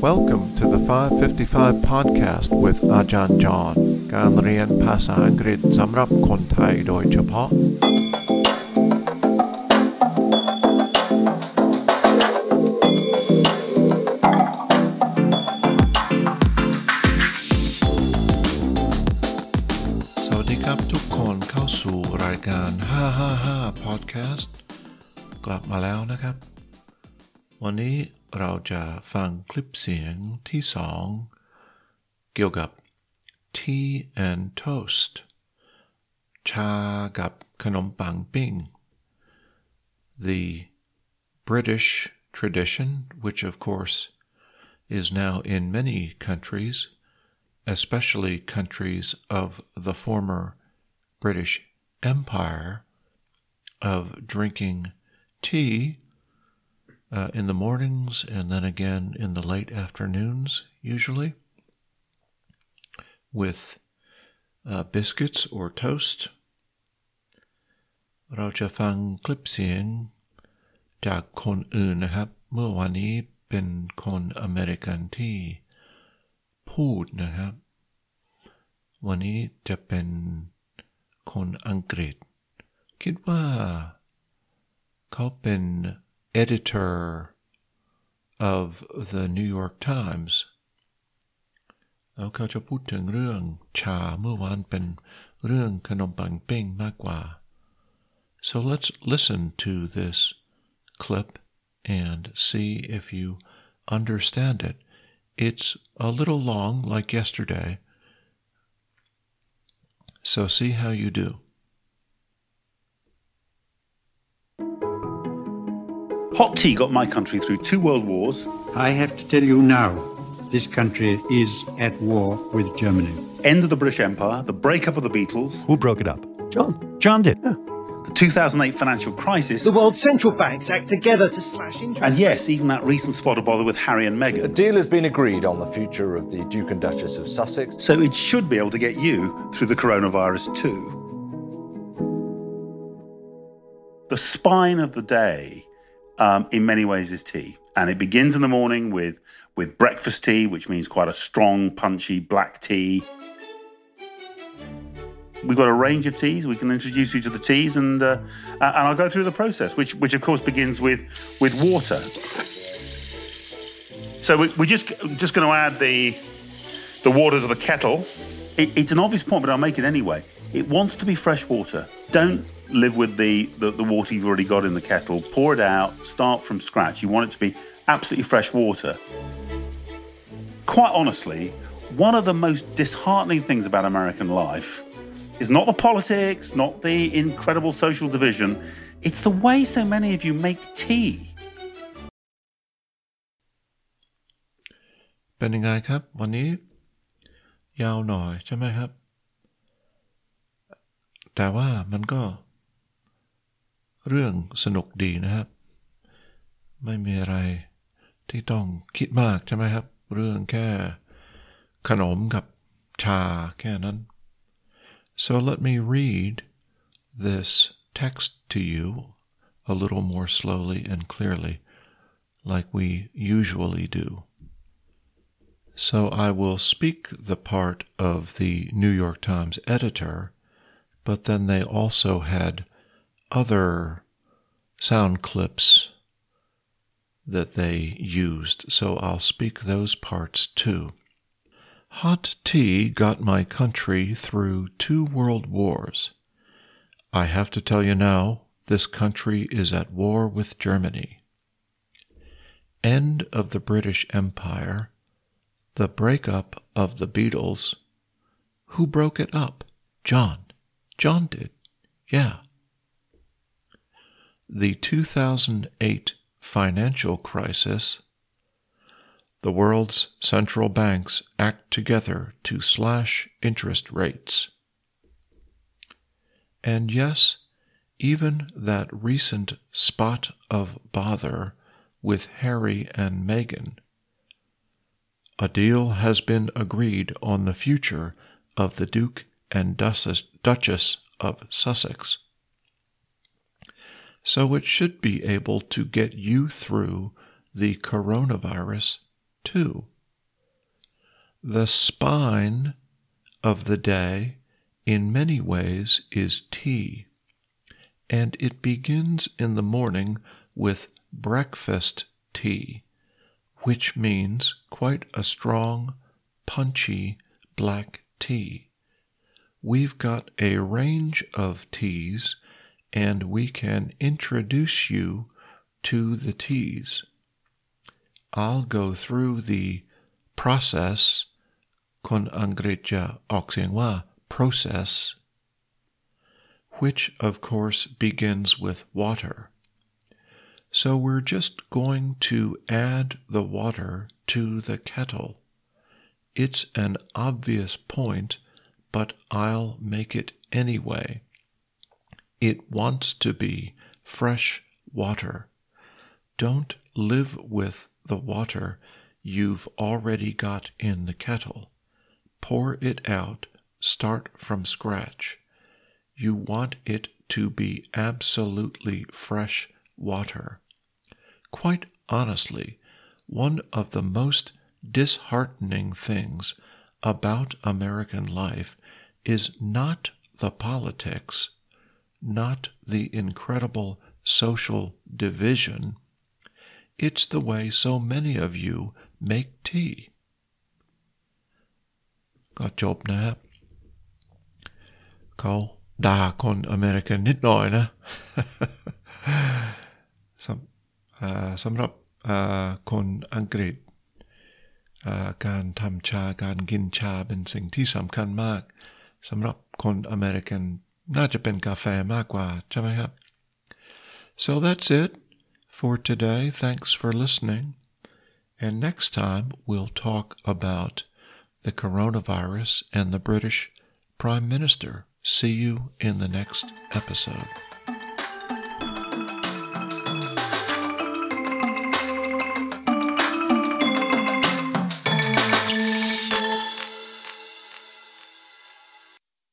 Welcome to the 555 podcast with Ajahn John Kanrian Passangrit สำหรับคนไทยโดยเฉพาะสวัสดีครับทุกคนเข้าสู่รายการ555 podcast กลับมาแล้วนะครับวันนี้เราจะฟังคลิปเสียงที่2เกี่ยวกับ Tea and Toast ชากับขนมปังปิ้ง The British tradition, which of course is now in many countries, especially countries of the former British Empire, of drinking tea in the mornings and then again in the late afternoons, usually, with biscuits or toast. เราจะฟังคลิปเสียงจากคนอื่นนะครับเมื่อวานนี้เป็นคนอเมริกันที่พูดนะครับวันนี้จะเป็นคนอังกฤษคิดว่าเขาเป็นeditor of the New York Times แล้วเขาจะพูดถึงเรื่องชาเมื่อวานเป็นเรื่องขนมปังปิ้งมากกว่า So let's listen to this clip and see if you understand it. It's a little long like yesterday, so see how you do.Hot tea got my country through 2 world wars. I have to tell you now, this country is at war with Germany. End of the British Empire, the breakup of the Beatles. Who broke it up? John. John did. Yeah. The 2008 financial crisis. The world's central banks act together to slash interest. And yes, even that recent spot of bother with Harry and Meghan. A deal has been agreed on the future of the Duke and Duchess of Sussex. So it should be able to get you through the coronavirus too. The spine of the day in many ways is tea, and it begins in the morning with breakfast tea, which means quite a strong, punchy black tea. We've got a range of teas. We can introduce you to the teas, and I'll go through the process, which of course begins with water. So we're just going to add the water to the kettle. It's an obvious point, but I'll make it anyway. It wants to be fresh water. Don't live with the water you've already got in the kettle. Pour it out, start from scratch. You want it to be absolutely fresh water. Quite honestly, one of the most disheartening things about American life is not the politics, not the incredible social division. It's the way so many of you make tea. เป็นยังไงครับวันนี้ยาวหน่อยใช่ไหมครับแต่ว่ามันก็เรื่องสนุกดีนะครับไม่มีอะไรที่ต้องคิดมากใช่ไหมครับเรื่องแค่ขนมกับชาแค่นั้น So let me read this text to you a little more slowly and clearly like we usually do. So I will speak the part of the New York Times editor, but then they also had other sound clips that they used, so I'll speak those parts too. Hot tea got my country through 2 world wars. I have to tell you now, this country is at war with Germany. End of the British Empire. The breakup of the Beatles. Who broke it up? John. John did. Yeah.The 2008 financial crisis. The world's central banks act together to slash interest rates. And yes, even that recent spot of bother with Harry and Meghan. A deal has been agreed on the future of the Duke and Duchess of Sussex.So it should be able to get you through the coronavirus 2. The spine of the day in many ways is tea, and it begins in the morning with breakfast tea, which means quite a strong, punchy black tea. We've got a range of teas, and we can introduce you to the teas. I'll go through the process, con angreja oxienwa, process, which of course begins with water. So we're just going to add the water to the kettle. It's an obvious point, but I'll make it anyway. It wants to be fresh water. Don't live with the water you've already got in the kettle. Pour it out, start from scratch. You want it to be absolutely fresh water. Quite honestly, one of the most disheartening things about American life is not the politics, not the incredible social division. It's the way so many of you make tea. ก็จบนะครับเขาด่าคนอเมริกันนิดหน่อยนะ สำหรับคนอังกฤษการทำชาการกินชาเป็นสิ่งที่สำคัญมากสำหรับคนอเมริกันน่าจะเป็นกาแฟมากกว่าใช่ไหมครับ So that's it for today. Thanks for listening. And next time we'll talk about the coronavirus and the British Prime Minister. See you in the next episode.